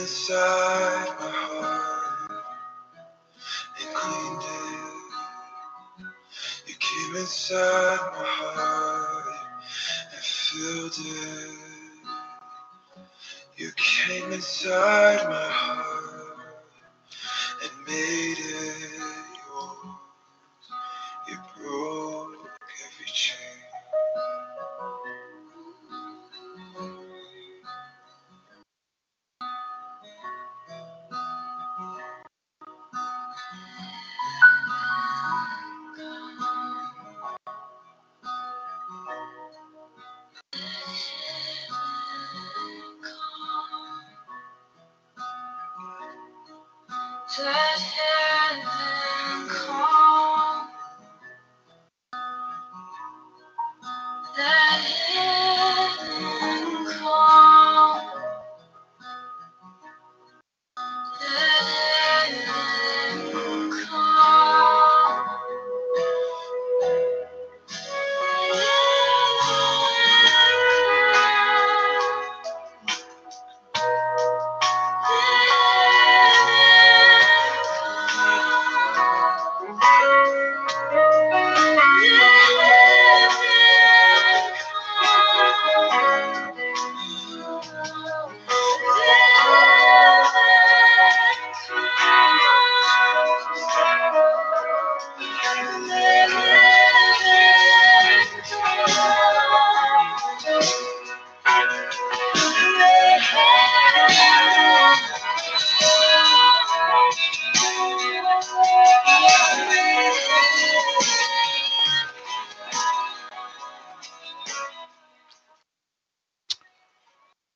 inside my heart and cleaned it. You came inside my heart and filled it. You came inside my heart and made it yours. You broke every chain.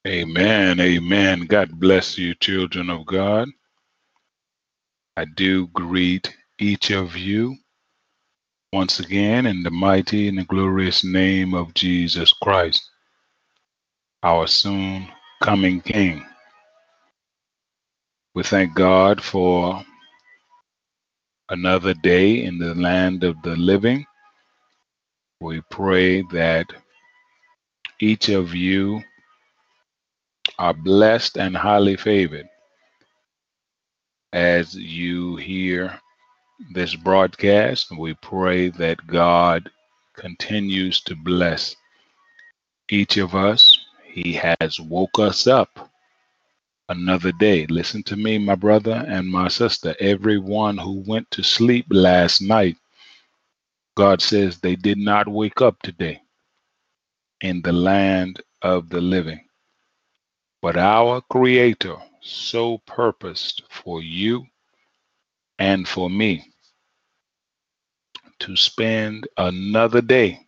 Amen. Amen. God bless you, children of God. I do greet each of you once again in the mighty and the glorious name of Jesus Christ, our soon coming King. We thank God for another day in the land of the living. We pray that each of you are blessed and highly favored as you hear this broadcast. We pray that God continues to bless each of us. He has woke us up another day. Listen to me, my brother and my sister. Everyone who went to sleep last night, God says they did not wake up today in the land of the living. But our Creator so purposed for you and for me to spend another day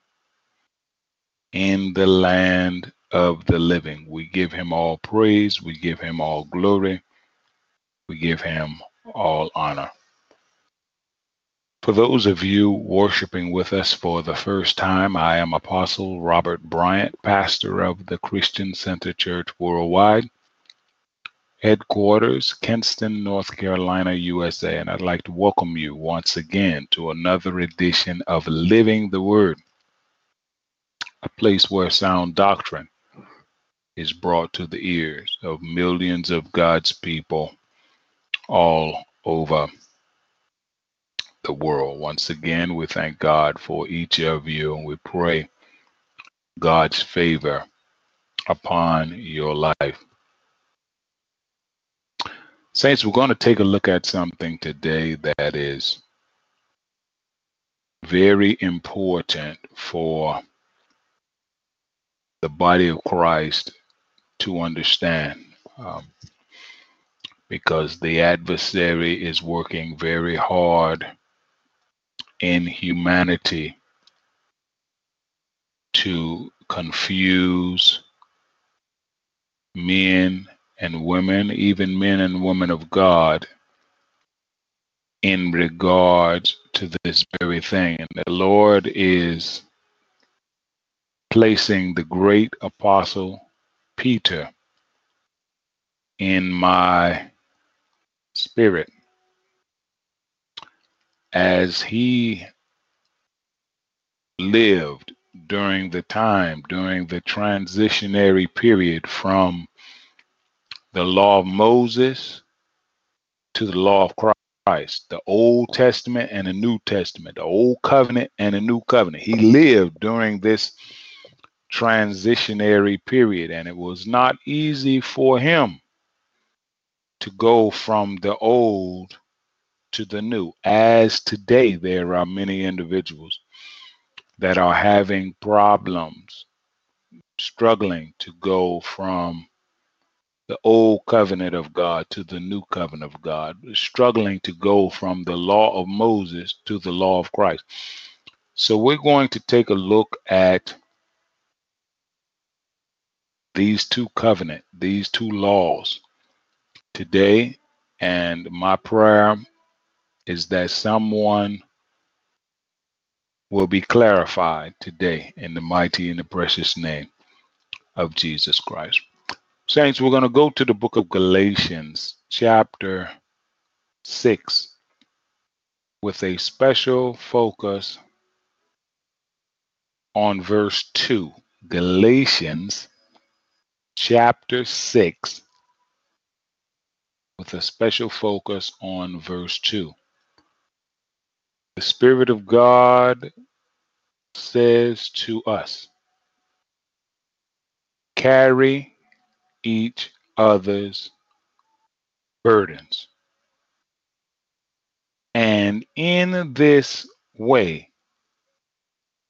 in the land of the living. We give Him all praise. We give Him all glory. We give Him all honor. For those of you worshiping with us for the first time, I am Apostle Robert Bryant, pastor of the Christian Center Church Worldwide Headquarters, Kinston, North Carolina, USA, and I'd like to welcome you once again to another edition of Living the Word, a place where sound doctrine is brought to the ears of millions of God's people all over the world. Once again, we thank God for each of you, and we pray God's favor upon your life. Saints, we're going to take a look at something today that is very important for the body of Christ to understand, because the adversary is working very hard in humanity to confuse men and women, even men and women of God, in regards to this very thing. And the Lord is placing the great Apostle Peter in my spirit as he lived during the transitionary period from the law of Moses to the law of Christ, the Old Testament and the New Testament, the Old Covenant and the New Covenant. He lived during this transitionary period, and it was not easy for him to go from the old to the new. As today, there are many individuals that are having problems, struggling to go from the old covenant of God to the new covenant of God, struggling to go from the law of Moses to the law of Christ. So we're going to take a look at these two covenant, these two laws today, and my prayer is that someone will be clarified today in the mighty and the precious name of Jesus Christ. Saints, we're going to go to the book of Galatians chapter 6 with a special focus on verse 2. Galatians chapter 6 with a special focus on verse 2. The Spirit of God says to us, carry each other's burdens, and in this way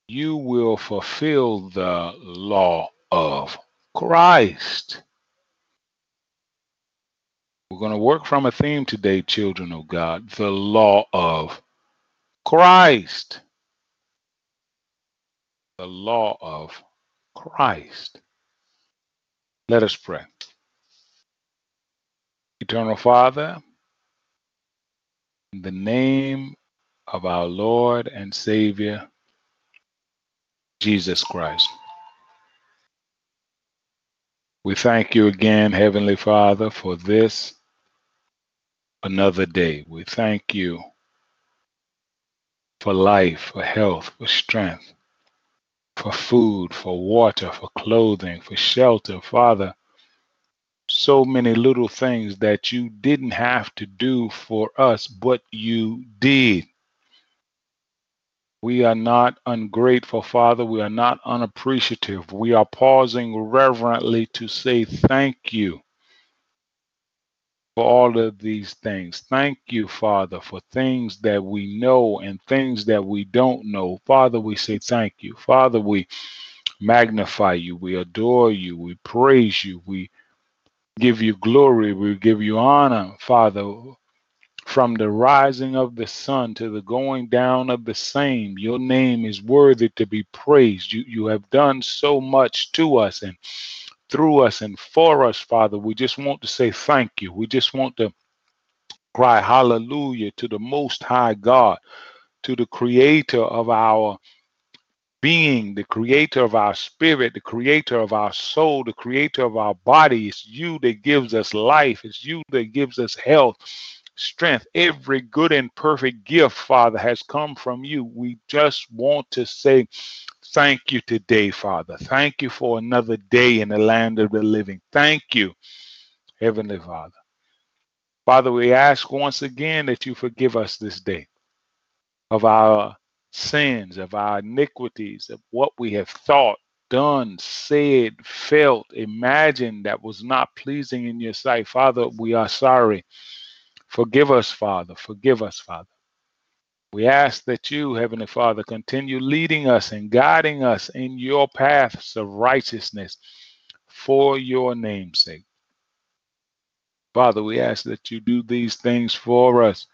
you will fulfill the law of Christ. We're going to work from a theme today, children of God, the law of Christ. The law of Christ. Let us pray. Eternal Father, in the name of our Lord and Savior, Jesus Christ, we thank you again, Heavenly Father, for this another day. We thank you for life, for health, for strength, for food, for water, for clothing, for shelter. Father, so many little things that you didn't have to do for us, but you did. We are not ungrateful, Father. We are not unappreciative. We are pausing reverently to say thank you for all of these things. Thank you, Father, for things that we know and things that we don't know. Father, we say thank you. Father, we magnify you. We adore you. We praise you. We give you glory. We give you honor, Father. From the rising of the sun to the going down of the same, your name is worthy to be praised. You have done so much to us and through us and for us, Father. We just want to say thank you. We just want to cry hallelujah to the Most High God, to the creator of our being, the creator of our spirit, the creator of our soul, the creator of our body. It's you that gives us life. It's you that gives us health, strength. Every good and perfect gift, Father, has come from you. We just want to say thank you today, Father. Thank you for another day in the land of the living. Thank you, Heavenly Father. Father, we ask once again that you forgive us this day of our sins, of our iniquities, of what we have thought, done, said, felt, imagined that was not pleasing in your sight. Father, we are sorry. Forgive us, Father. Forgive us, Father. We ask that you, Heavenly Father, continue leading us and guiding us in your paths of righteousness for your name's sake. Father, we ask that you do these things for us.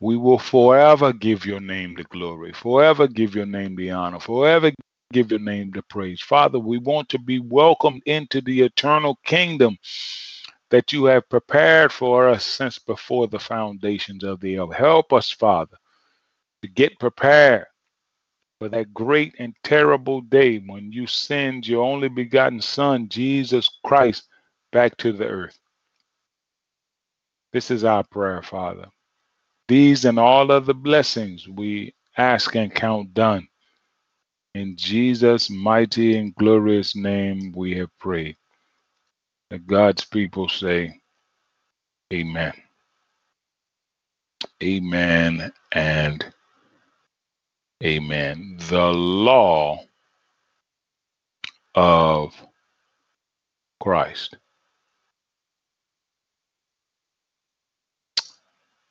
We will forever give your name the glory, forever give your name the honor, forever give your name the praise. Father, we want to be welcomed into the eternal kingdom that you have prepared for us since before the foundations of the earth. Help us, Father, to get prepared for that great and terrible day when you send your only begotten Son, Jesus Christ, back to the earth. This is our prayer, Father. These and all other blessings we ask and count done. In Jesus' mighty and glorious name we have prayed. That God's people say, Amen. Amen and amen. The law of Christ.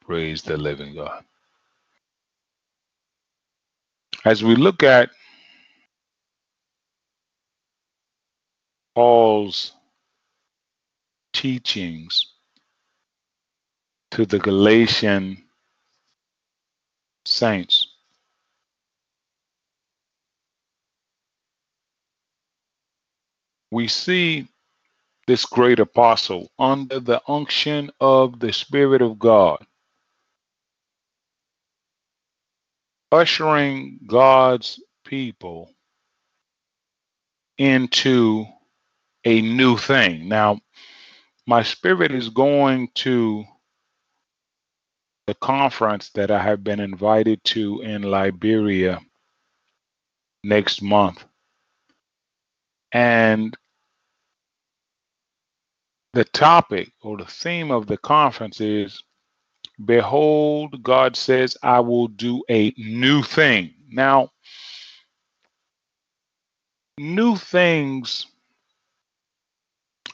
Praise the living God. As we look at Paul's teachings to the Galatian saints, we see this great apostle under the unction of the Spirit of God, ushering God's people into a new thing. Now, my spirit is going to the conference that I have been invited to in Liberia next month. And the topic or the theme of the conference is, behold, God says, I will do a new thing. Now, new things,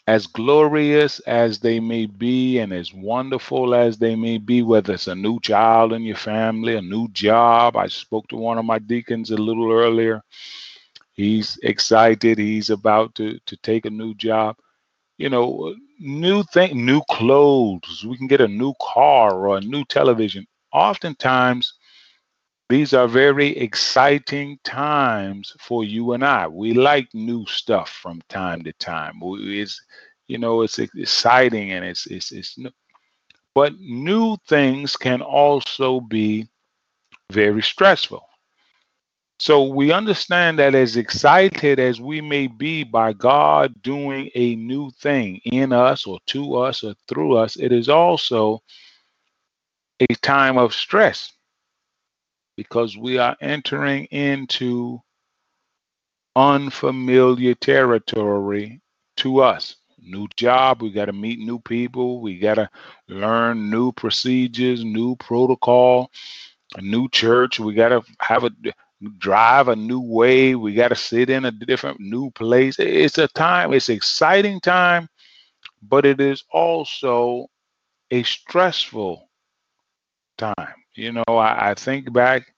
as glorious as they may be and as wonderful as they may be, whether it's a new child in your family, a new job. I spoke to one of my deacons a little earlier. He's excited. He's about to take a new job. You know, new thing, new clothes. We can get a new car or a new television. Oftentimes, these are very exciting times for you and I. We like new stuff from time to time. It's, you know, it's exciting and it's new. But new things can also be very stressful. So we understand that as excited as we may be by God doing a new thing in us or to us or through us, it is also a time of stress, because we are entering into unfamiliar territory to us. New job, we got to meet new people, we got to learn new procedures, new protocol, a new church, we got to have a drive a new way, we got to sit in a different new place. It's a time, it's an exciting time, but it is also a stressful time. You know, I think back,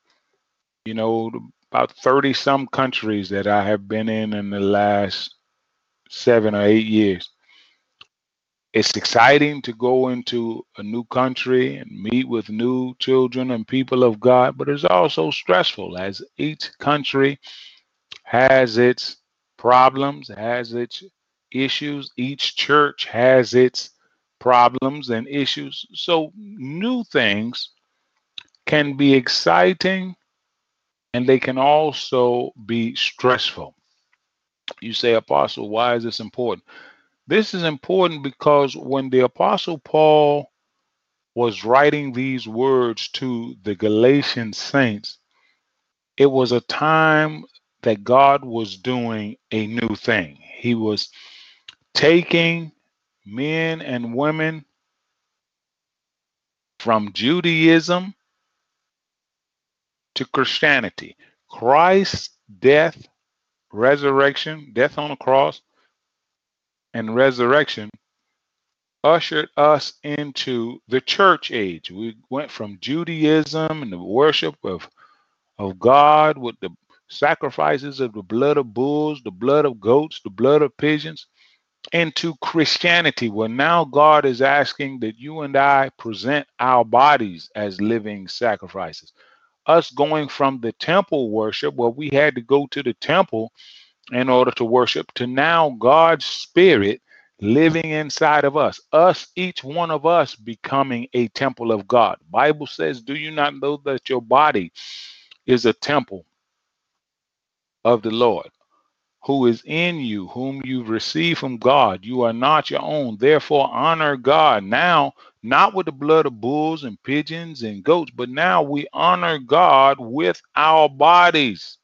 you know, about 30 some countries that I have been in the last 7 or 8 years. It's exciting to go into a new country and meet with new children and people of God, but it's also stressful, as each country has its problems, has its issues. Each church has its problems and issues. So new things can be exciting, and they can also be stressful. You say, Apostle, why is this important? This is important because when the Apostle Paul was writing these words to the Galatian saints, it was a time that God was doing a new thing. He was taking men and women from Judaism to Christianity. Christ's death, resurrection, death on the cross, and resurrection ushered us into the church age. We went from Judaism and the worship of God with the sacrifices of the blood of bulls, the blood of goats, the blood of pigeons, into Christianity, where now God is asking that you and I present our bodies as living sacrifices. Us going from the temple worship, where we had to go to the temple in order to worship, to now God's Spirit living inside of us, each one of us becoming a temple of God. Bible says, do you not know that your body is a temple of the Lord, who is in you, whom you've received from God? You are not your own. Therefore, honor God now, not with the blood of bulls and pigeons and goats, but now we honor God with our bodies.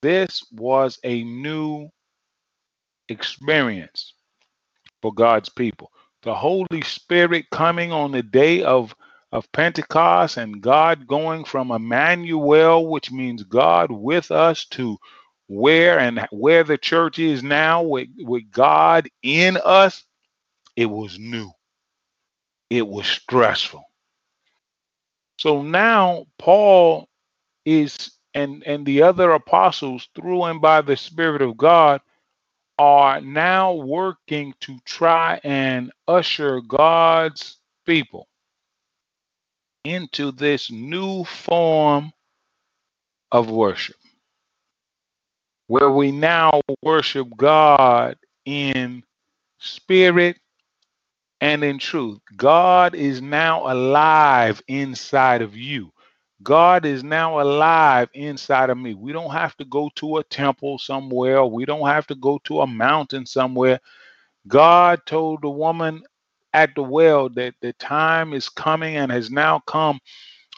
This was a new experience for God's people. the Holy Spirit coming on the day of Pentecost, and God going from Emmanuel, which means God with us, to where the church is now, with God in us. It was new. It was stressful. So now Paul is, and the other apostles, through and by the Spirit of God, are now working to try and usher God's people into this new form of worship, where we now worship God in spirit and in truth. God is now alive inside of you. God is now alive inside of me. We don't have to go to a temple somewhere. We don't have to go to a mountain somewhere. God told the woman at the well that the time is coming and has now come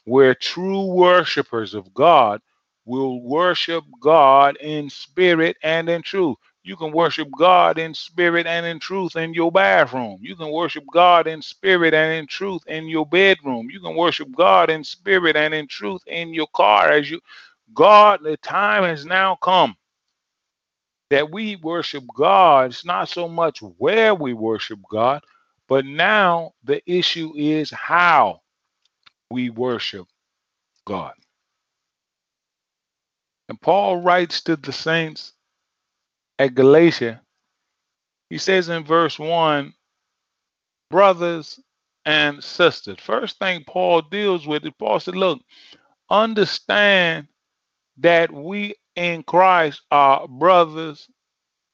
where true worshipers of God will worship God in spirit and in truth. You can worship God in spirit and in truth in your bathroom. You can worship God in spirit and in truth in your bedroom. You can worship God in spirit and in truth in your car. The time has now come that we worship God. It's not so much where we worship God, but now the issue is how we worship God. And Paul writes to the saints at Galatia, he says in verse 1, brothers and sisters. First thing Paul deals with is Paul said, look, understand that we in Christ are brothers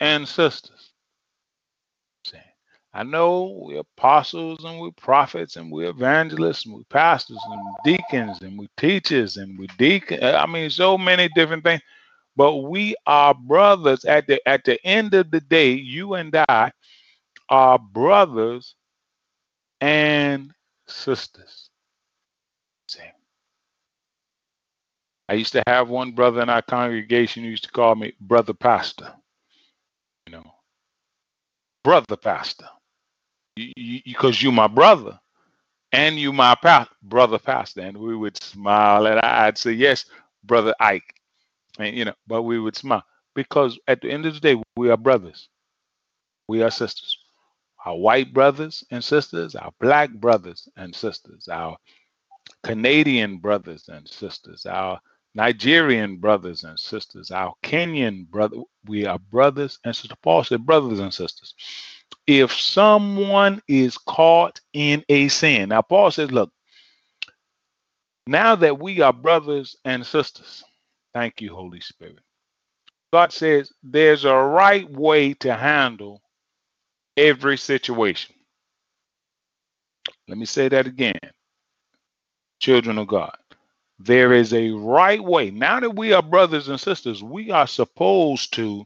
and sisters. I know we're apostles and we're prophets and we're evangelists and we're pastors and deacons and we're teachers and we're deacons. I mean, so many different things. But we are brothers. At the end of the day, you and I are brothers and sisters. Same. I used to have one brother in our congregation who used to call me Brother Pastor. You know, Brother Pastor, because you my brother and you my Brother Pastor. And we would smile and I'd say, yes, Brother Ike. And, you know, but we would smile because at the end of the day, we are brothers. We are sisters, our white brothers and sisters, our black brothers and sisters, our Canadian brothers and sisters, our Nigerian brothers and sisters, our Kenyan brother. We are brothers and sisters. Paul said, brothers and sisters, if someone is caught in a sin. Now, Paul says, look, now that we are brothers and sisters. Thank you, Holy Spirit. God says there's a right way to handle every situation. Let me say that again. Children of God, there is a right way. Now that we are brothers and sisters, we are supposed to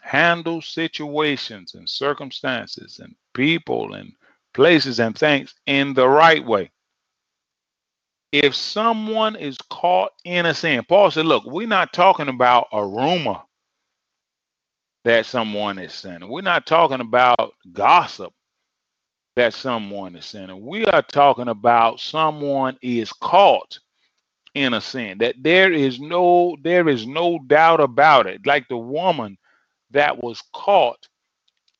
handle situations and circumstances and people and places and things in the right way. If someone is caught in a sin, Paul said, look, we're not talking about a rumor that someone is sinning. We're not talking about gossip that someone is sinning. We are talking about someone is caught in a sin, that there is no doubt about it. Like the woman that was caught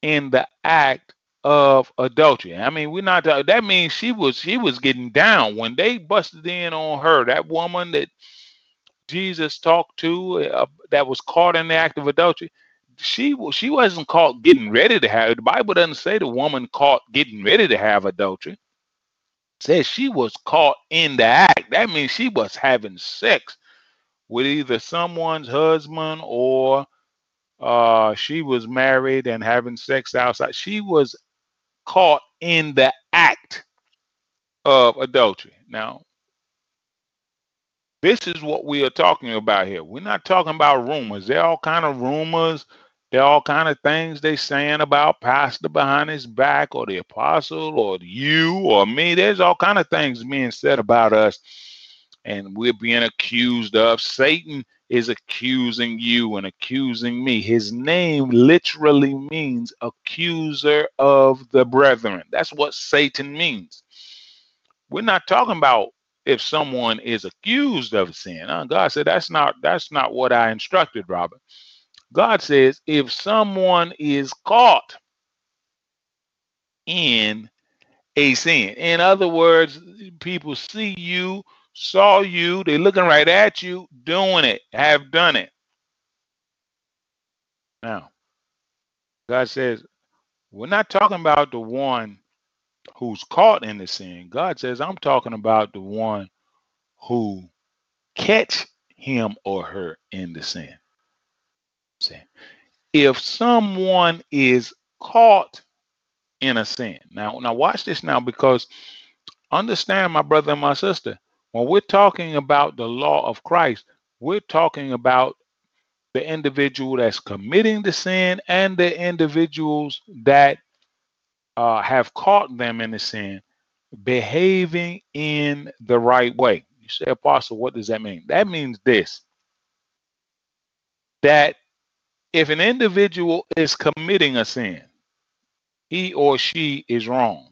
in the act of adultery. I mean, we're not. That means she was getting down when they busted in on her. That woman that Jesus talked to, that was caught in the act of adultery. She wasn't caught getting ready to have. The Bible doesn't say the woman caught getting ready to have adultery. It says she was caught in the act. That means she was having sex with either someone's husband or she was married and having sex outside. She was caught in the act of adultery. Now, this is what we are talking about here. We're not talking about rumors. There are all kind of rumors. There are all kind of things they're saying about pastor behind his back or the apostle or you or me. There's all kind of things being said about us. and we're being accused of. Satan is accusing you and accusing me. His name literally means accuser of the brethren. That's what Satan means. We're not talking about if someone is accused of sin. God said, that's not what I instructed, Robert. God says, if someone is caught in a sin, in other words, people see you, saw you, they're looking right at you, doing it, have done it. Now, God says, we're not talking about the one who's caught in the sin. God says, I'm talking about the one who catch him or her in the sin. If someone is caught in a sin. Now watch this now, because understand, my brother and my sister, when we're talking about the law of Christ, we're talking about the individual that's committing the sin and the individuals that have caught them in the sin, behaving in the right way. You say, Apostle, what does that mean? That means this, that if an individual is committing a sin, he or she is wrong.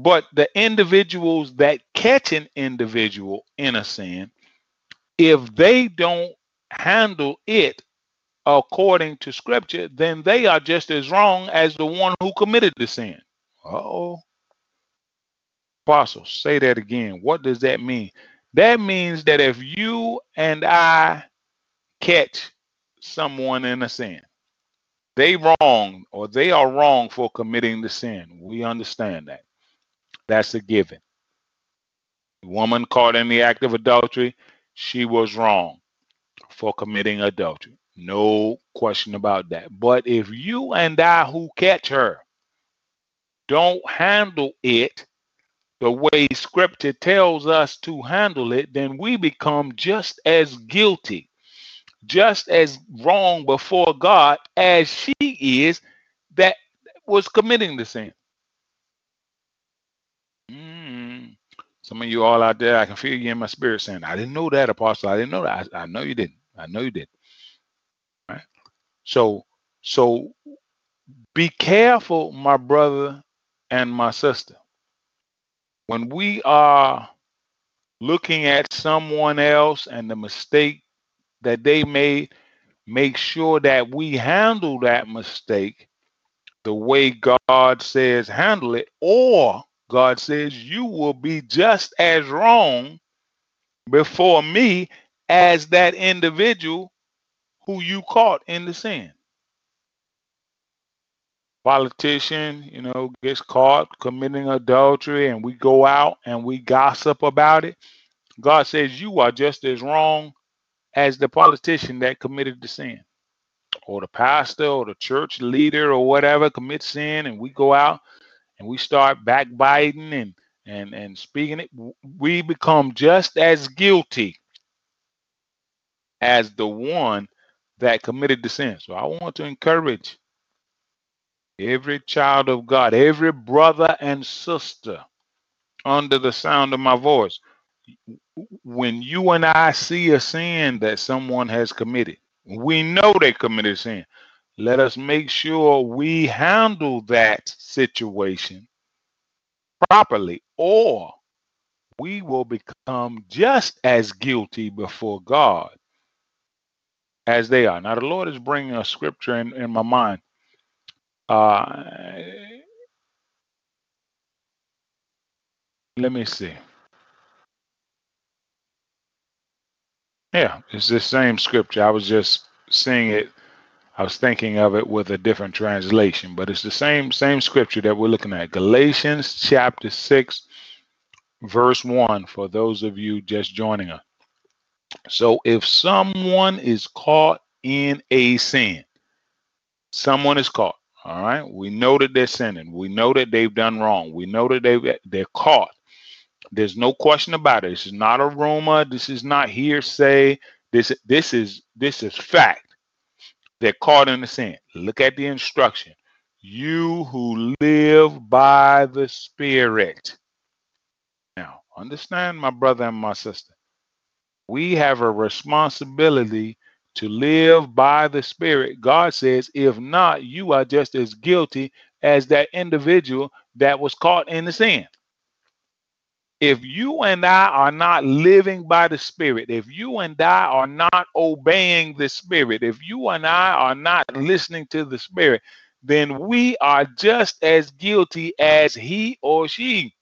But the individuals that catch an individual in a sin, if they don't handle it according to scripture, then they are just as wrong as the one who committed the sin. Uh-oh. Apostle, say that again. What does that mean? That means that if you and I catch someone in a sin, they wrong, or they are wrong for committing the sin. We understand that. That's a given. The woman caught in the act of adultery, she was wrong for committing adultery. No question about that. But if you and I who catch her don't handle it the way scripture tells us to handle it, then we become just as guilty, just as wrong before God as she is that was committing the sin. Some of you all out there, I can feel you in my spirit saying, I didn't know that, Apostle. I didn't know that. I know you didn't. I know you didn't. Right? So be careful, my brother and my sister. When we are looking at someone else and the mistake that they made, make sure that we handle that mistake the way God says handle it, or God says you will be just as wrong before me as that individual who you caught in the sin. Politician, gets caught committing adultery, and we go out and we gossip about it. God says you are just as wrong as the politician that committed the sin, or the pastor or the church leader or whatever commits sin, and we go out and we start backbiting and speaking it. We become just as guilty as the one that committed the sin. So I want to encourage every child of God, every brother and sister under the sound of my voice, when you and I see a sin that someone has committed, we know they committed sin. Let us make sure we handle that situation properly, or we will become just as guilty before God as they are. Now, the Lord is bringing a scripture in my mind. Let me see. Yeah, it's the same scripture. I was just seeing it. I was thinking of it with a different translation, but it's the same scripture that we're looking at. Galatians chapter 6, verse 1, for those of you just joining us. So if someone is caught in a sin, someone is caught, all right? We know that they're sinning. We know that they've done wrong. We know that they're caught. There's no question about it. This is not a rumor. This is not hearsay. This is fact. They're caught in the sin. Look at the instruction. You who live by the Spirit. Now, Understand, my brother and my sister, we have a responsibility to live by the Spirit. God says, if not, you are just as guilty as that individual that was caught in the sin. If you and I are not living by the Spirit, if you and I are not obeying the Spirit, if you and I are not listening to the Spirit, then we are just as guilty as he or she.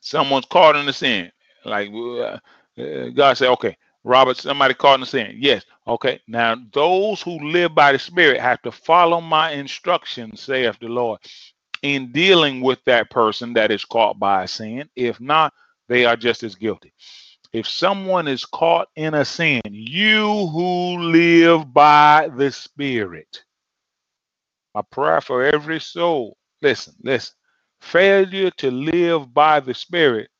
Someone's caught in the sin. Like God said, okay, Robert, somebody caught in the sin. Yes. Okay. Now, those who live by the Spirit have to follow my instructions, saith the Lord, in dealing with that person that is caught by a sin. If not, they are just as guilty. If someone is caught in a sin, you who live by the Spirit, my prayer for every soul, listen, failure to live by the Spirit,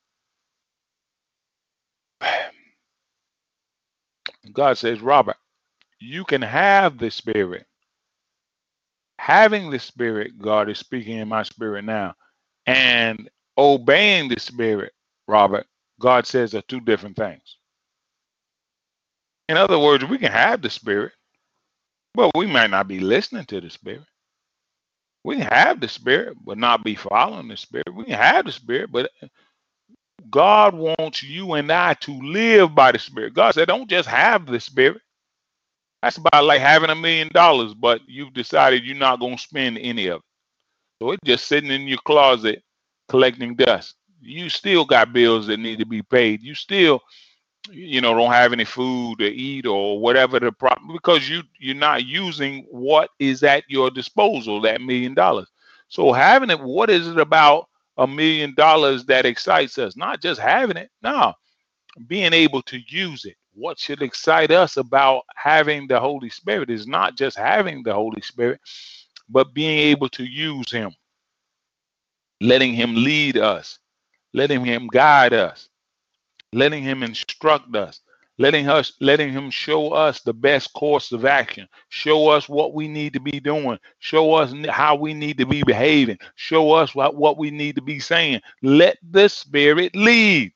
God says, Robert, you can have the Spirit. Having the Spirit, God is speaking in my spirit now, and obeying the Spirit, Robert, God says, are two different things. In other words, we can have the Spirit, but we might not be listening to the Spirit. We can have the Spirit, but not be following the Spirit. We can have the Spirit, but God wants you and I to live by the Spirit. God said, don't just have the Spirit. That's about like having $1 million, but you've decided you're not going to spend any of it. So it's just sitting in your closet collecting dust. You still got bills that need to be paid. You still, don't have any food to eat or whatever the problem, because you're not using what is at your disposal, that $1 million. So having it, what is it about $1 million that excites us? Not just having it, no, being able to use it. What should excite us about having the Holy Spirit is not just having the Holy Spirit, but being able to use him, letting him lead us, letting him guide us, letting him instruct us, letting him show us the best course of action, show us what we need to be doing, show us how we need to be behaving, show us what we need to be saying. Let the Spirit lead.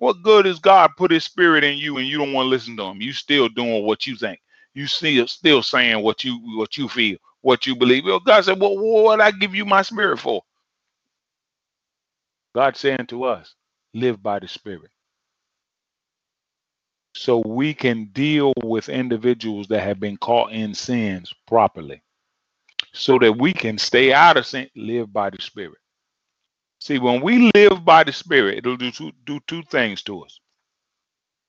What good is God put his Spirit in you and you don't want to listen to him? You still doing what you think. You still saying what you feel, what you believe. Well, God said, well, what would I give you my Spirit for? God saying to us, live by the Spirit. So we can deal with individuals that have been caught in sins properly, so that we can stay out of sin, live by the Spirit. See, when we live by the Spirit, it'll do two things to us.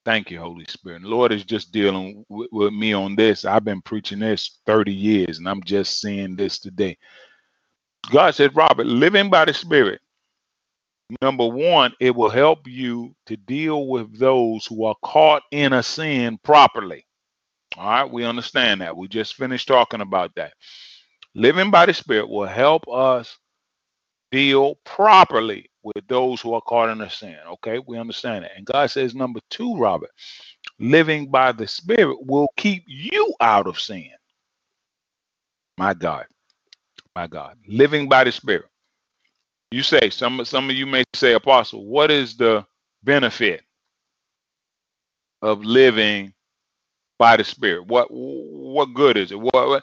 Thank you, Holy Spirit. The Lord is just dealing with me on this. I've been preaching this 30 years, and I'm just seeing this today. God said, Robert, living by the Spirit, number one, it will help you to deal with those who are caught in a sin properly. All right, we understand that. We just finished talking about that. Living by the Spirit will help us deal properly with those who are caught in a sin. Okay, we understand that. And God says, number two, Robert, living by the Spirit will keep you out of sin. My God, living by the Spirit. You say, some of you may say, Apostle, what is the benefit of living by the Spirit? What good is it? What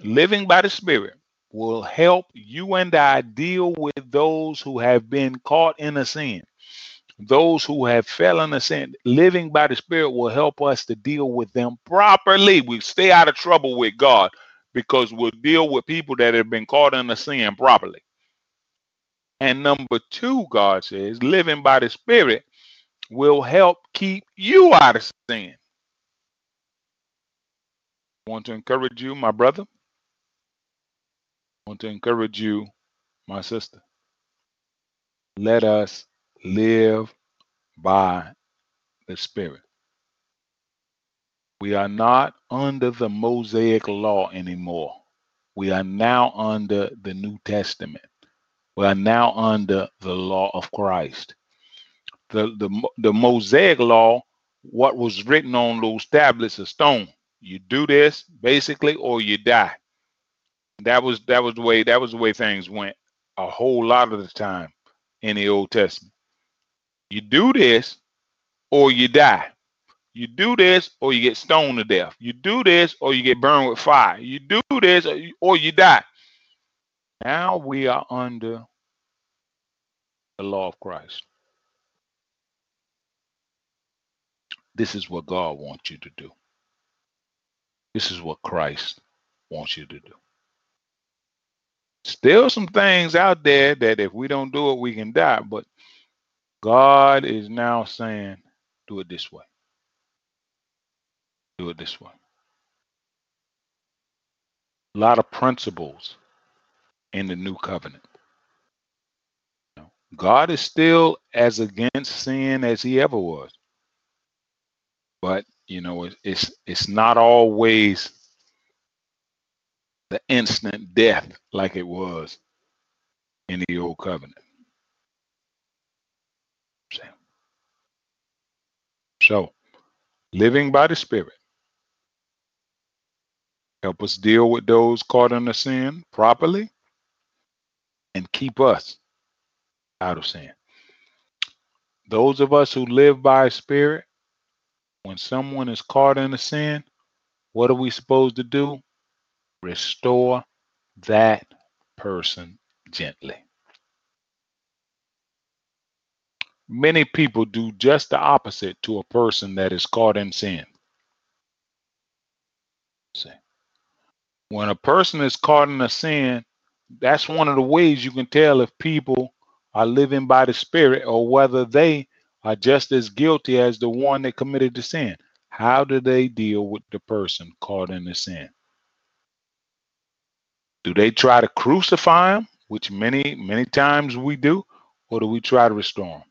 living by the Spirit will help you and I deal with those who have been caught in a sin, those who have fallen in sin. Living by the Spirit will help us to deal with them properly. We stay out of trouble with God because we'll deal with people that have been caught in a sin properly. And number two, God says, living by the Spirit will help keep you out of sin. I want to encourage you, my brother. I want to encourage you, my sister. Let us live by the Spirit. We are not under the Mosaic law anymore. We are now under the New Testament. We are now under the law of Christ. The Mosaic law, what was written on those tablets of stone, you do this basically or you die. That was the way things went a whole lot of the time in the Old Testament. You do this or you die. You do this or you get stoned to death. You do this or you get burned with fire. You do this or you die. Now we are under the law of Christ. This is what God wants you to do. This is what Christ wants you to do. Still some things out there that if we don't do it, we can die. But God is now saying, do it this way. Do it this way. A lot of principles in the new covenant. God is still as against sin as he ever was. But, you know, it's not always the instant death like it was in the old covenant. So, living by the Spirit help us deal with those caught in the sin properly and keep us out of sin. Those of us who live by Spirit, when someone is caught in a sin, what are we supposed to do? Restore that person gently. Many people do just the opposite to a person that is caught in sin. See, when a person is caught in a sin, that's one of the ways you can tell if people are living by the Spirit or whether they are just as guilty as the one that committed the sin. How do they deal with the person caught in the sin? Do they try to crucify him, which many times we do, or do we try to restore him?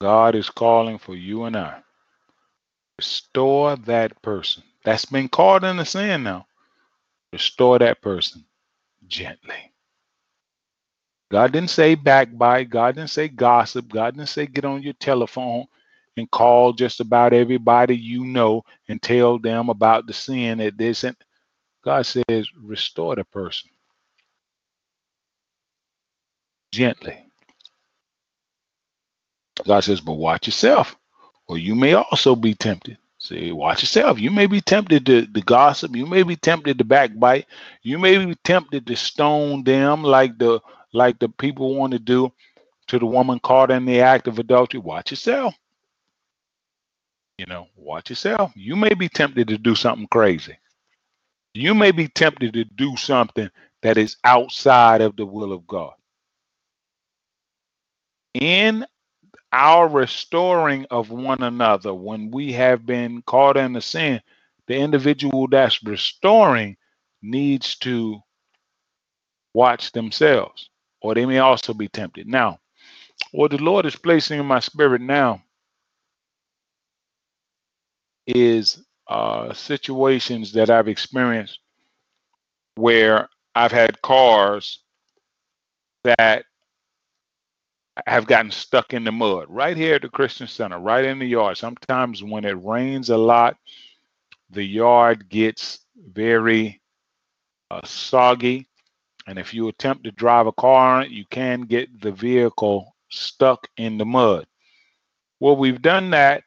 God is calling for you and I. Restore that person that's been caught in the sin now. Restore that person gently. God didn't say backbite. God didn't say gossip. God didn't say get on your telephone and call just about everybody you know and tell them about the sin that this and God says restore the person gently. God says, but watch yourself, or you may also be tempted. See, watch yourself. You may be tempted to gossip. You may be tempted to backbite. You may be tempted to stone them like the people want to do to the woman caught in the act of adultery. Watch yourself. You know, watch yourself. You may be tempted to do something crazy. You may be tempted to do something that is outside of the will of God. In our restoring of one another, when we have been caught in the sin, the individual that's restoring needs to watch themselves, or they may also be tempted. Now, what the Lord is placing in my spirit now is situations that I've experienced where I've had cars that have gotten stuck in the mud right here at the Christian Center, right in the yard. Sometimes when it rains a lot, the yard gets very soggy. And if you attempt to drive a car on it, you can get the vehicle stuck in the mud. Well, we've done that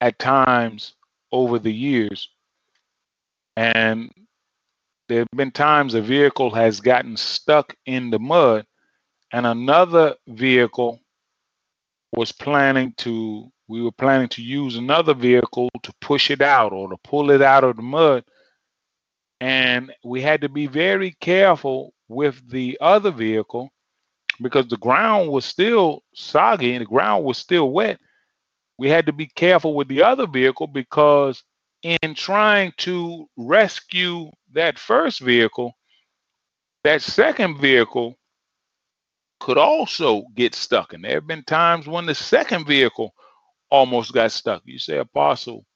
at times over the years. And there have been times a vehicle has gotten stuck in the mud. And another vehicle we were planning to use another vehicle to push it out or to pull it out of the mud. And we had to be very careful with the other vehicle because the ground was still soggy and the ground was still wet. We had to be careful with the other vehicle because in trying to rescue that first vehicle, that second vehicle could also get stuck. And there have been times when the second vehicle almost got stuck. You say, Apostle,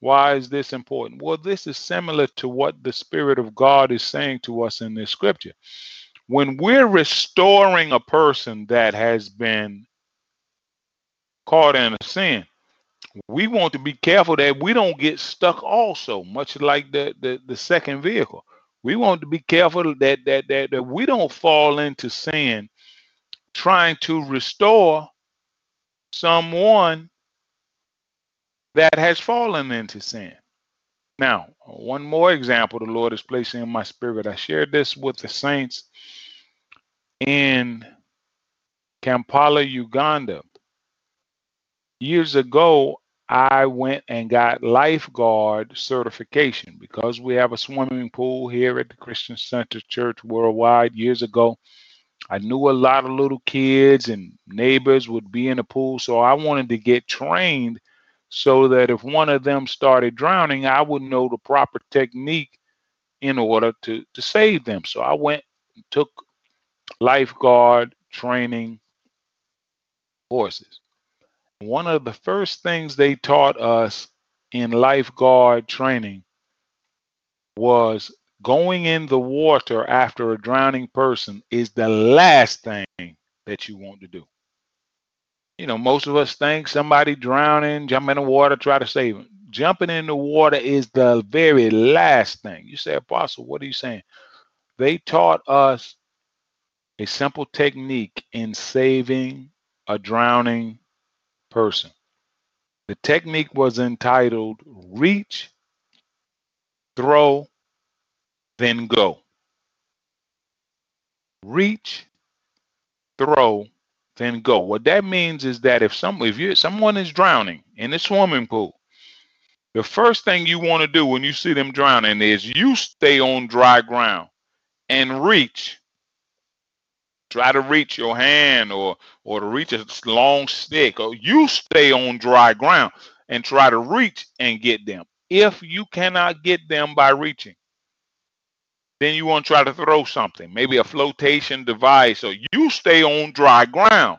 why is this important? Well, this is similar to what the Spirit of God is saying to us in this scripture. When we're restoring a person that has been caught in a sin, we want to be careful that we don't get stuck also, much like the second vehicle. We want to be careful that we don't fall into sin trying to restore someone that has fallen into sin. Now, one more example the Lord is placing in my spirit. I shared this with the saints in Kampala, Uganda. Years ago, I went and got lifeguard certification because we have a swimming pool here at the Christian Center Church Worldwide. Years ago, I knew a lot of little kids and neighbors would be in the pool, so I wanted to get trained so that if one of them started drowning, I would know the proper technique in order to save them. So I went and took lifeguard training courses. One of the first things they taught us in lifeguard training was going in the water after a drowning person is the last thing that you want to do. You know, most of us think somebody drowning, jump in the water, try to save him. Jumping in the water is the very last thing. You say, Apostle, what are you saying? They taught us a simple technique in saving a drowning person. The technique was entitled reach, throw, then go. Reach, throw, then go. What that means is that if someone is drowning in a swimming pool, the first thing you want to do when you see them drowning is you stay on dry ground and reach. Try to reach your hand or to reach a long stick, or you stay on dry ground and try to reach and get them. If you cannot get them by reaching, then you want to try to throw something, maybe a flotation device, or you stay on dry ground.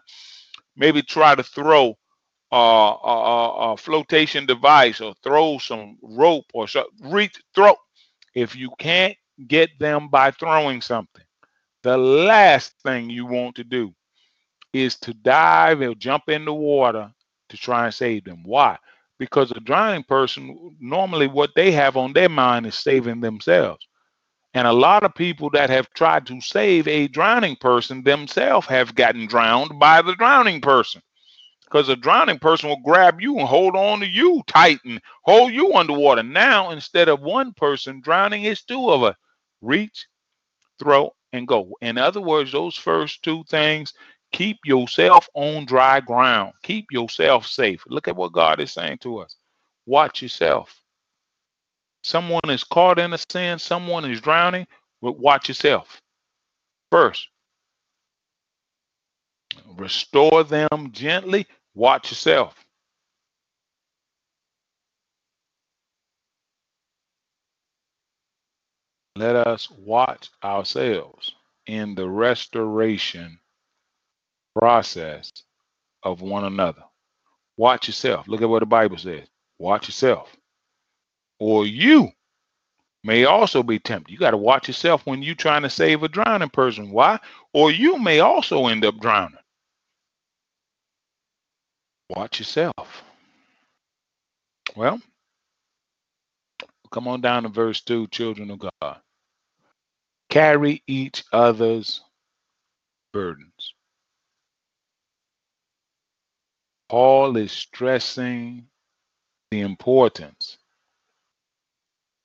Maybe try to throw a flotation device or throw some rope or so, reach, throw. If you can't get them by throwing something, the last thing you want to do is to dive or jump in the water to try and save them. Why? Because a drowning person, normally what they have on their mind is saving themselves. And a lot of people that have tried to save a drowning person themselves have gotten drowned by the drowning person, because a drowning person will grab you and hold on to you tight and hold you underwater. Now, instead of one person drowning, it's two of us. Reach, throw, and go. In other words, those first two things, keep yourself on dry ground. Keep yourself safe. Look at what God is saying to us. Watch yourself. Someone is caught in a sin, someone is drowning, but watch yourself. First, restore them gently, watch yourself. Let us watch ourselves in the restoration process of one another. Watch yourself. Look at what the Bible says. Watch yourself. Or you may also be tempted. You got to watch yourself when you're trying to save a drowning person. Why? Or you may also end up drowning. Watch yourself. Well, come on down to verse 2, children of God. Carry each other's burdens. Paul is stressing the importance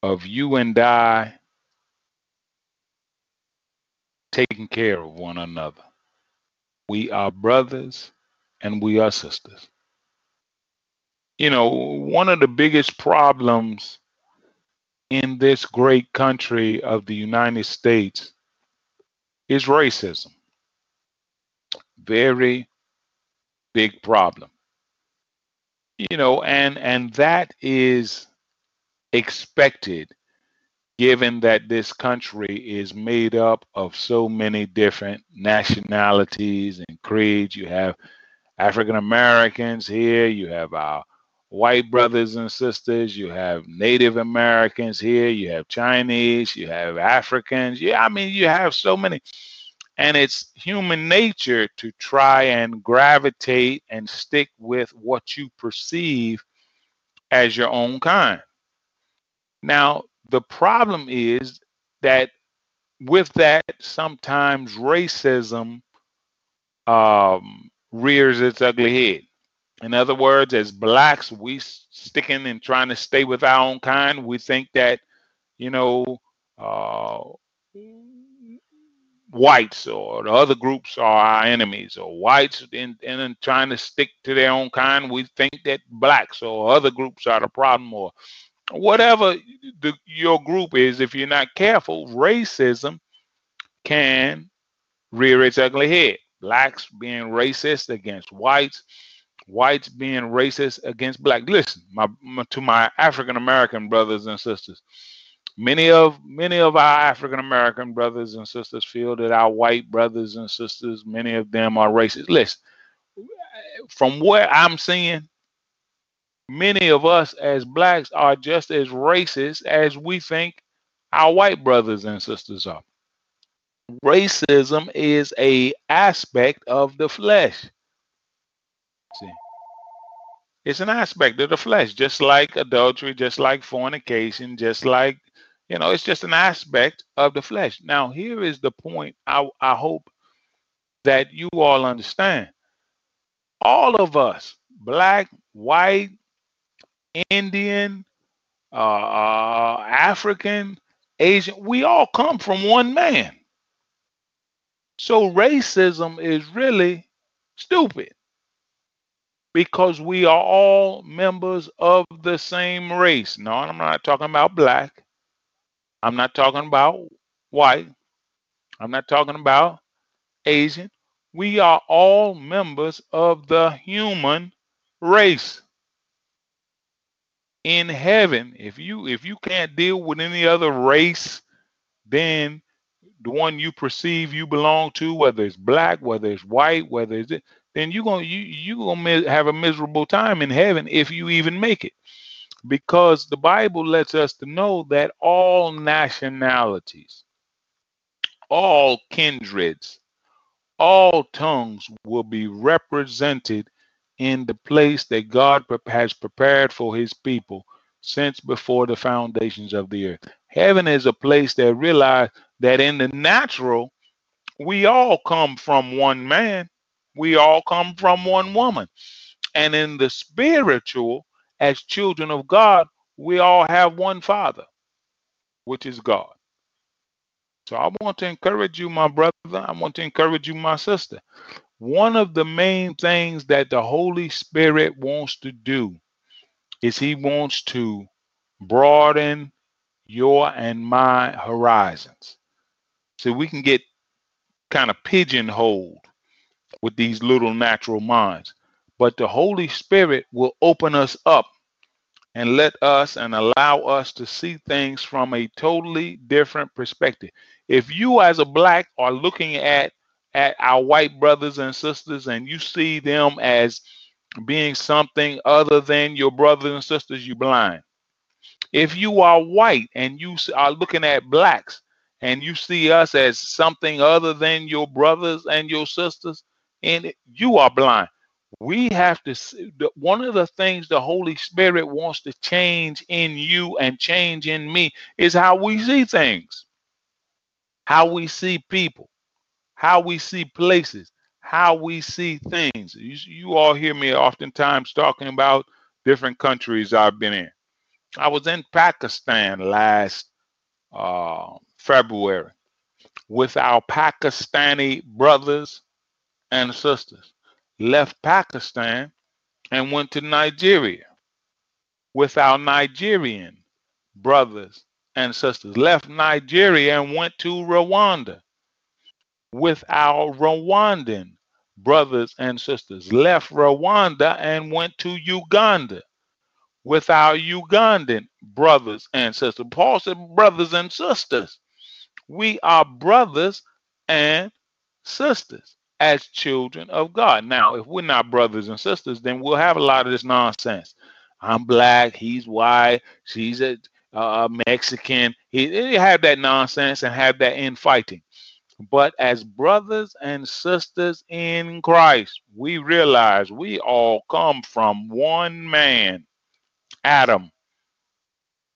of you and I taking care of one another. We are brothers and we are sisters. You know, one of the biggest problems in this great country of the United States is racism. Very big problem. You know, and that is expected, given that this country is made up of so many different nationalities and creeds. You have African Americans here, you have our white brothers and sisters, you have Native Americans here, you have Chinese, you have Africans. Yeah, I mean, you have so many. And it's human nature to try and gravitate and stick with what you perceive as your own kind. Now, the problem is that with that, sometimes racism rears its ugly head. In other words, as blacks, we sticking and trying to stay with our own kind. We think that, you know, whites or the other groups are our enemies, or whites in trying to stick to their own kind. We think that blacks or other groups are the problem, or whatever your group is. If you're not careful, racism can rear its ugly head. Blacks being racist against whites, whites being racist against black. Listen, to my African American brothers and sisters. Many of our African American brothers and sisters feel that our white brothers and sisters, many of them are racist. Listen, from what I'm seeing, many of us as blacks are just as racist as we think our white brothers and sisters are. Racism is an aspect of the flesh. See, it's an aspect of the flesh, just like adultery, just like fornication, just like, you know, it's just an aspect of the flesh. Now, here is the point I hope that you all understand. All of us, black, white, Indian, African, Asian, we all come from one man. So racism is really stupid, because we are all members of the same race. No, I'm not talking about black. I'm not talking about white. I'm not talking about Asian. We are all members of the human race. In heaven, if you can't deal with any other race than the one you perceive you belong to, whether it's black, whether it's white, whether it's this, then you're gonna have a miserable time in heaven if you even make it, because the Bible lets us to know that all nationalities, all kindreds, all tongues will be represented in the place that God has prepared for his people since before the foundations of the earth. Heaven is a place that realizes that in the natural, we all come from one man. We all come from one woman. And in the spiritual, as children of God, we all have one Father, which is God. So I want to encourage you, my brother. I want to encourage you, my sister. One of the main things that the Holy Spirit wants to do is he wants to broaden your and my horizons. So we can get kind of pigeonholed with these little natural minds, but the Holy Spirit will open us up and let us and allow us to see things from a totally different perspective. If you as a black are looking at our white brothers and sisters, and you see them as being something other than your brothers and sisters, you're blind. If you are white and you are looking at blacks and you see us as something other than your brothers and your sisters, and you are blind. We have to see, one of the things the Holy Spirit wants to change in you and change in me is how we see things, how we see people, how we see places, how we see things. You all hear me oftentimes talking about different countries I've been in. I was in Pakistan last February with our Pakistani brothers and sisters. Left Pakistan and went to Nigeria with our Nigerian brothers and sisters. Left Nigeria and went to Rwanda with our Rwandan brothers and sisters. Left Rwanda and went to Uganda with our Ugandan brothers and sisters. Paul said, brothers and sisters. We are brothers and sisters as children of God. Now, if we're not brothers and sisters, then we'll have a lot of this nonsense. I'm black, he's white, she's a Mexican. He have that nonsense and have that infighting. But as brothers and sisters in Christ, we realize we all come from one man, Adam.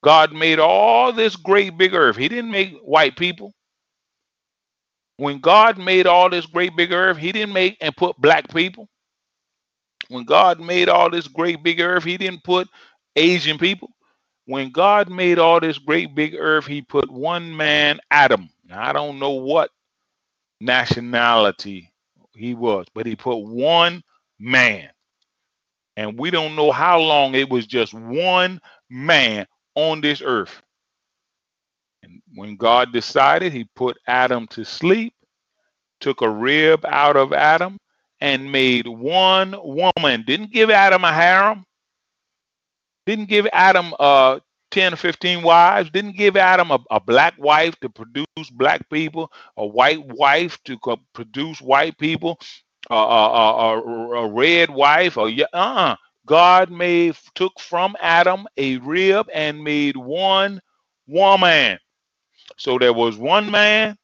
God made all this great big earth. He didn't make white people. When God made all this great big earth, he didn't make and put black people. When God made all this great big earth, he didn't put Asian people. When God made all this great big earth, he put one man, Adam. Now, I don't know what nationality he was, but he put one man. And we don't know how long it was just one man on this earth. And when God decided, he put Adam to sleep, took a rib out of Adam, and made one woman. Didn't give Adam a harem. Didn't give Adam 10 or 15 wives. Didn't give Adam a black wife to produce black people, a white wife to produce white people, a red wife. Or God took from Adam a rib and made one woman. So there was one man.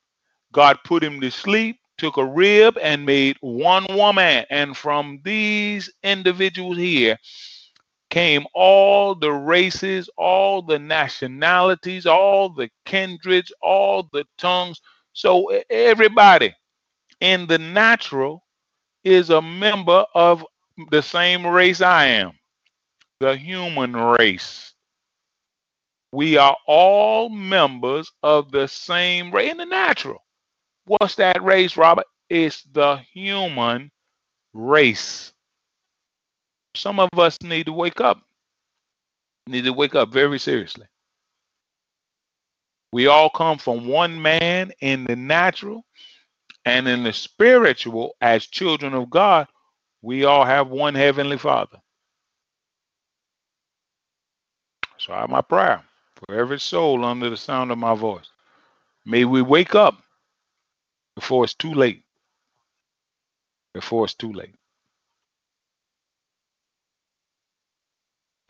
God put him to sleep, took a rib, and made one woman. And from these individuals here came all the races, all the nationalities, all the kindreds, all the tongues. So everybody in the natural is a member of the same race I am, the human race. We are all members of the same race in the natural. What's that race, Robert? It's the human race. Some of us need to wake up. Need to wake up very seriously. We all come from one man in the natural, and in the spiritual, as children of God, we all have one heavenly Father. So I have my prayer for every soul under the sound of my voice. May we wake up before it's too late. Before it's too late.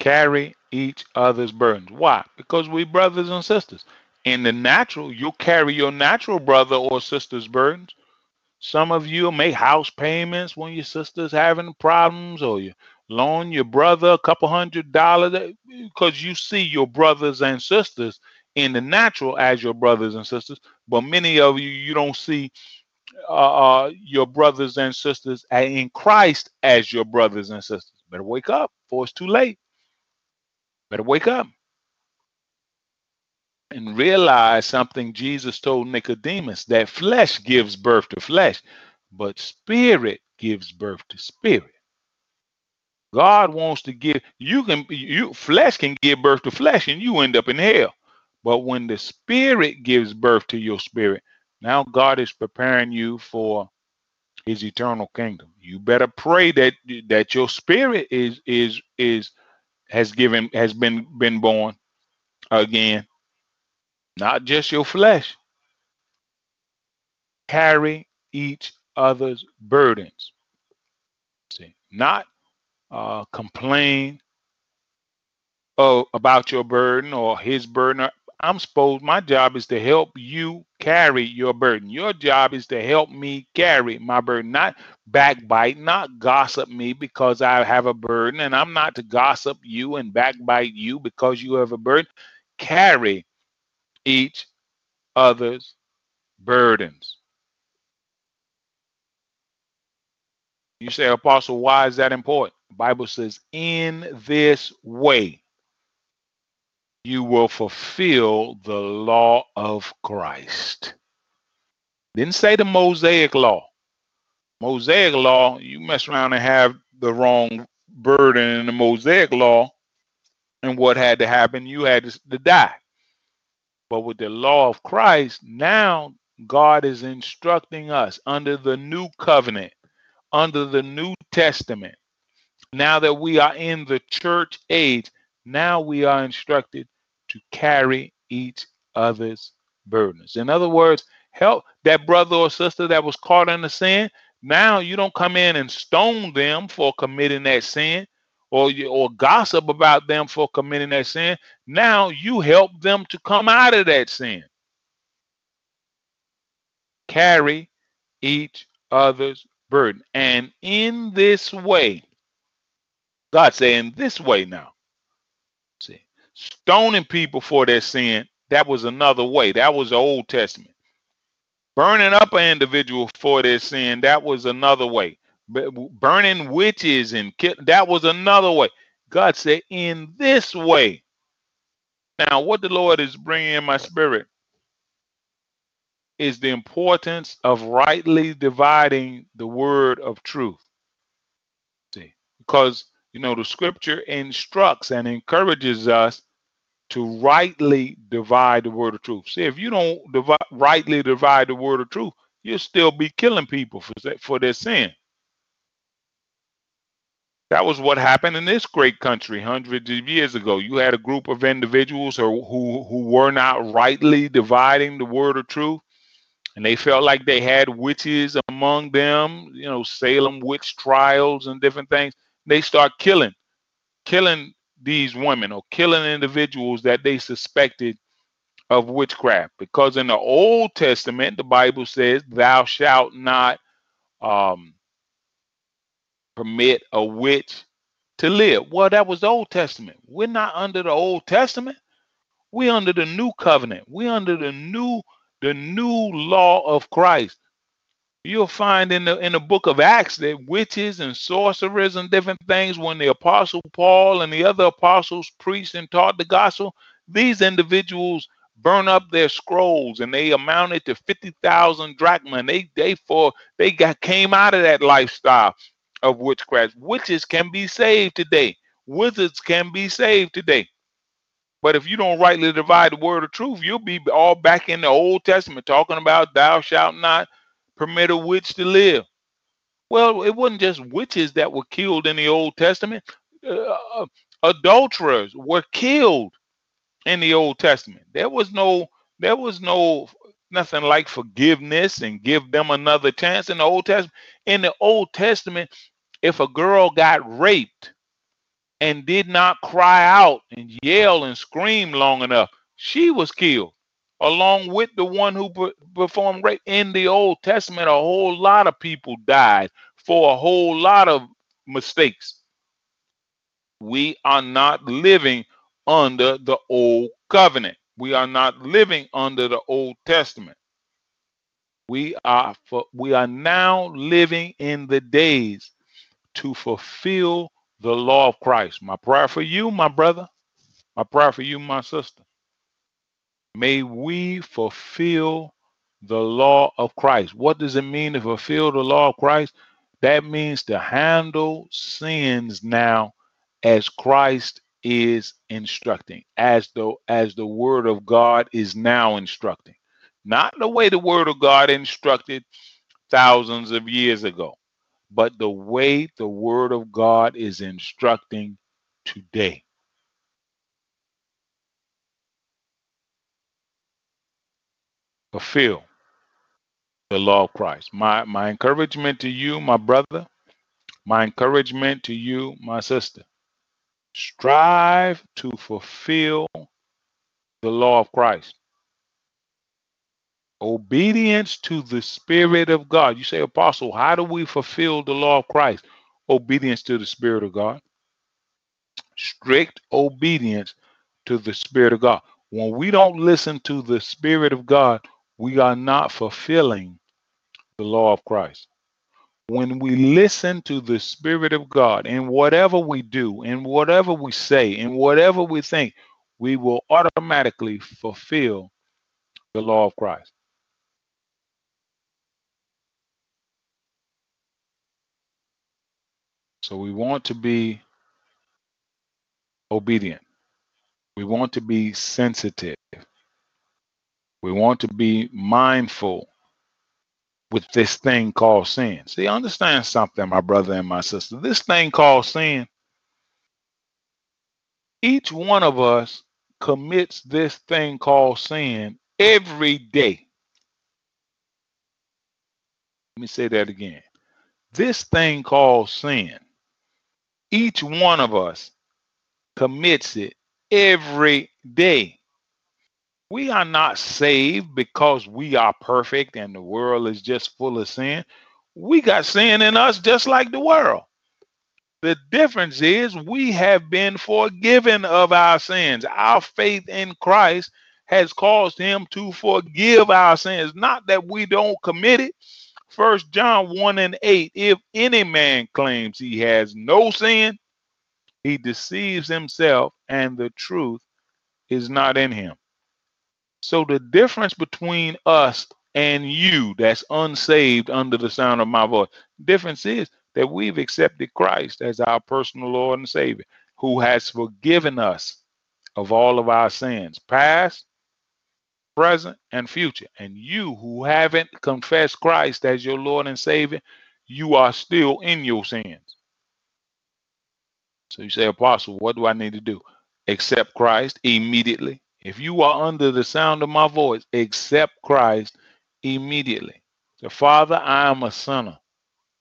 Carry each other's burdens. Why? Because we're brothers and sisters. In the natural, you'll carry your natural brother or sister's burdens. Some of you make house payments when your sister's having problems, or you loan your brother a couple $100 because you see your brothers and sisters in the natural as your brothers and sisters. But many of you, you don't see your brothers and sisters in Christ as your brothers and sisters. Better wake up before it's too late. Better wake up and realize something Jesus told Nicodemus, that flesh gives birth to flesh, but spirit gives birth to spirit. God wants to give flesh can give birth to flesh and you end up in hell. But when the spirit gives birth to your spirit, now God is preparing you for his eternal kingdom. You better pray that your spirit has been born again, not just your flesh. Carry each other's burdens. See, not complain about your burden or his burden. I'm supposed, my job is to help you carry your burden. Your job is to help me carry my burden, not backbite, not gossip me because I have a burden, and I'm not to gossip you and backbite you because you have a burden. Carry each other's burdens. You say, Apostle, why is that important? The Bible says, in this way you will fulfill the law of Christ. Didn't say the Mosaic law. Mosaic law, you mess around and have the wrong burden in the Mosaic law, and what had to happen, you had to die. But with the law of Christ, now God is instructing us under the new covenant, under the New Testament. Now that we are in the church age, now we are instructed to carry each other's burdens. In other words, help that brother or sister that was caught in the sin. Now you don't come in and stone them for committing that sin, or gossip about them for committing that sin. Now you help them to come out of that sin. Carry each other's burden. And in this way, God said, in this way now, Stoning people for their sin, that was another way. That was the Old Testament. Burning up an individual for their sin, that was another way. Burning witches and that was another way. God said, in this way. Now, what the Lord is bringing in my spirit is the importance of rightly dividing the word of truth. See, because, you know, the scripture instructs and encourages us to rightly divide the word of truth. See, if you don't rightly divide the word of truth, you'll still be killing people for their sin. That was what happened in this great country hundreds of years ago. You had a group of individuals who were not rightly dividing the word of truth, and they felt like they had witches among them, you know, Salem witch trials and different things. They start killing these women or killing individuals that they suspected of witchcraft. Because in the Old Testament, the Bible says, thou shalt not permit a witch to live. Well, that was the Old Testament. We're not under the Old Testament. We're under the new covenant. We're under the new law of Christ. You'll find in the book of Acts that witches and sorcerers and different things, when the Apostle Paul and the other apostles preached and taught the gospel, these individuals burn up their scrolls, and they amounted to 50,000 drachma. And they came out of that lifestyle of witchcraft. Witches can be saved today. Wizards can be saved today. But if you don't rightly divide the word of truth, you'll be all back in the Old Testament talking about thou shalt not permit a witch to live. Well, it wasn't just witches that were killed in the Old Testament. Adulterers were killed in the Old Testament. There was nothing like forgiveness and give them another chance in the Old Testament. In the Old Testament, if a girl got raped and did not cry out and yell and scream long enough, she was killed, along with the one who performed rape. In the Old Testament, a whole lot of people died for a whole lot of mistakes. We are not living under the old covenant. We are not living under the Old Testament. We are now living in the days to fulfill the law of Christ. My prayer for you, my brother, my prayer for you, my sister, may we fulfill the law of Christ. What does it mean to fulfill the law of Christ? That means to handle sins now as Christ is instructing, as the word of God is now instructing. Not the way the word of God instructed thousands of years ago, but the way the word of God is instructing today. Fulfill the law of Christ. My encouragement to you, my brother, my encouragement to you, my sister, strive to fulfill the law of Christ. Obedience to the Spirit of God. You say, Apostle, how do we fulfill the law of Christ? Obedience to the Spirit of God. Strict obedience to the Spirit of God. When we don't listen to the Spirit of God, we are not fulfilling the law of Christ. When we listen to the Spirit of God in whatever we do, in whatever we say, in whatever we think, we will automatically fulfill the law of Christ. So we want to be obedient. We want to be sensitive. We want to be mindful with this thing called sin. See, understand something, my brother and my sister. This thing called sin, each one of us commits this thing called sin every day. Let me say that again. This thing called sin, each one of us commits it every day. We are not saved because we are perfect and the world is just full of sin. We got sin in us just like the world. The difference is we have been forgiven of our sins. Our faith in Christ has caused him to forgive our sins. Not that we don't commit it. 1 John 1:8, if any man claims he has no sin, he deceives himself and the truth is not in him. So the difference between us and you that's unsaved under the sound of my voice, difference is that we've accepted Christ as our personal Lord and Savior, who has forgiven us of all of our sins, past, present, and future. And you who haven't confessed Christ as your Lord and Savior, you are still in your sins. So you say, Apostle, what do I need to do? Accept Christ immediately. If you are under the sound of my voice, accept Christ immediately. So, Father, I am a sinner.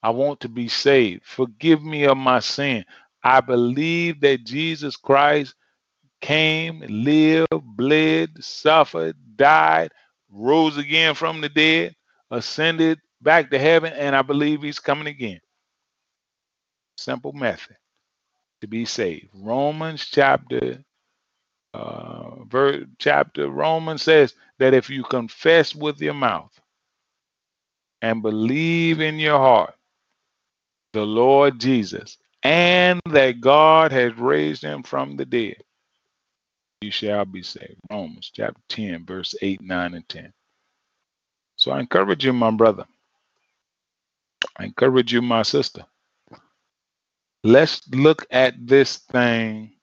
I want to be saved. Forgive me of my sin. I believe that Jesus Christ came, lived, bled, suffered, died, rose again from the dead, ascended back to heaven, and I believe he's coming again. Simple method to be saved. Romans Romans says that if you confess with your mouth and believe in your heart the Lord Jesus, and that God has raised him from the dead, you shall be saved. Romans 10:8, 9, and 10. So I encourage you, my brother. I encourage you, my sister. Let's look at this thing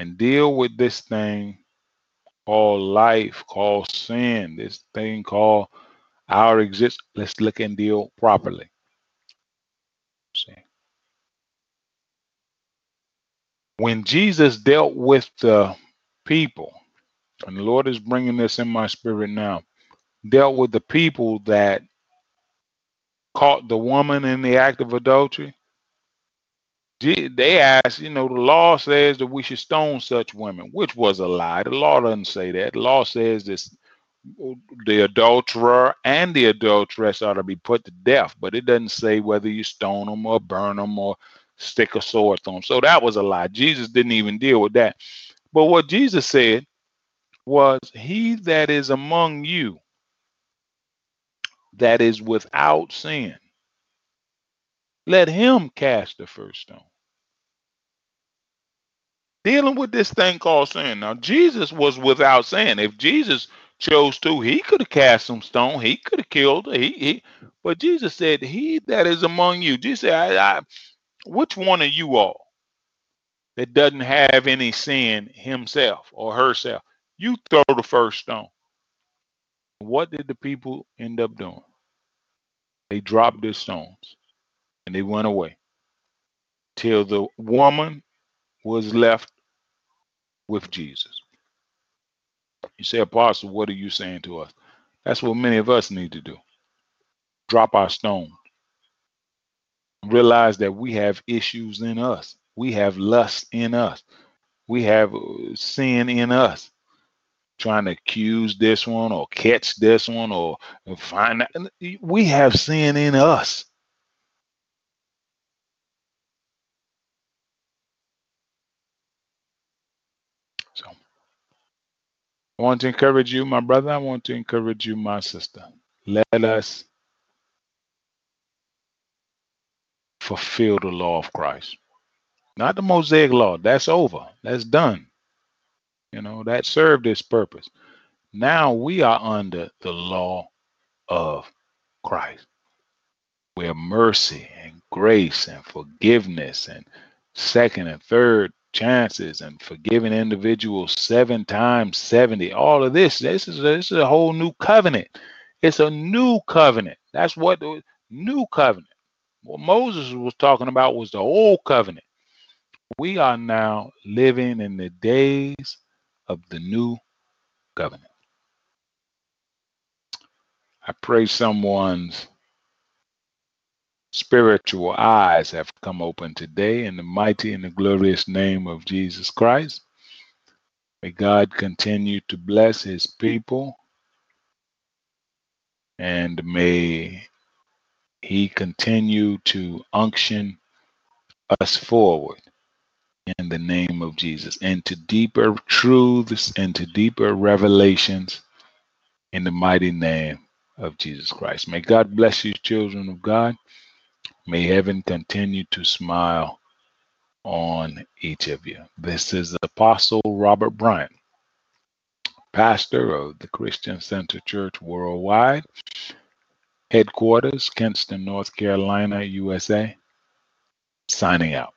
and deal with this thing called life, called sin, this thing called our existence. Let's look and deal properly. When Jesus dealt with the people, and the Lord is bringing this in my spirit now, dealt with the people that caught the woman in the act of adultery, they asked, you know, the law says that we should stone such women, which was a lie. The law doesn't say that. The law says this, the adulterer and the adulteress ought to be put to death, but it doesn't say whether you stone them or burn them or stick a sword on. So that was a lie. Jesus didn't even deal with that. But what Jesus said was, he that is among you that is without sin, let him cast the first stone. Dealing with this thing called sin. Now, Jesus was without sin. If Jesus chose to, he could have cast some stone. He could have killed. But Jesus said, he that is among you. Jesus said, which one of you all that doesn't have any sin himself or herself, you throw the first stone. What did the people end up doing? They dropped their stones and they went away till the woman was left with Jesus. You say, Apostle, what are you saying to us? That's what many of us need to do. Drop our stones. Realize that we have issues in us. We have lust in us. We have sin in us. Trying to accuse this one or catch this one or find out. We have sin in us. So I want to encourage you, my brother. I want to encourage you, my sister. Let us fulfill the law of Christ. Not the Mosaic law. That's over. That's done. You know, that served its purpose. Now we are under the law of Christ, where mercy and grace and forgiveness and second and third chances and forgiving individuals 7 times 70, all of this is a whole new covenant. It's a new covenant. That's what the new covenant. What Moses was talking about was the old covenant. We are now living in the days of the new covenant. I pray someone's spiritual eyes have come open today in the mighty and the glorious name of Jesus Christ. May God continue to bless his people, and may he continue to unction us forward in the name of Jesus, and to deeper truths and to deeper revelations in the mighty name of Jesus Christ. May God bless you, children of God. May heaven continue to smile on each of you. This is Apostle Robert Bryant, pastor of the Christian Center Church Worldwide Headquarters, Kinston, North Carolina, USA, signing out.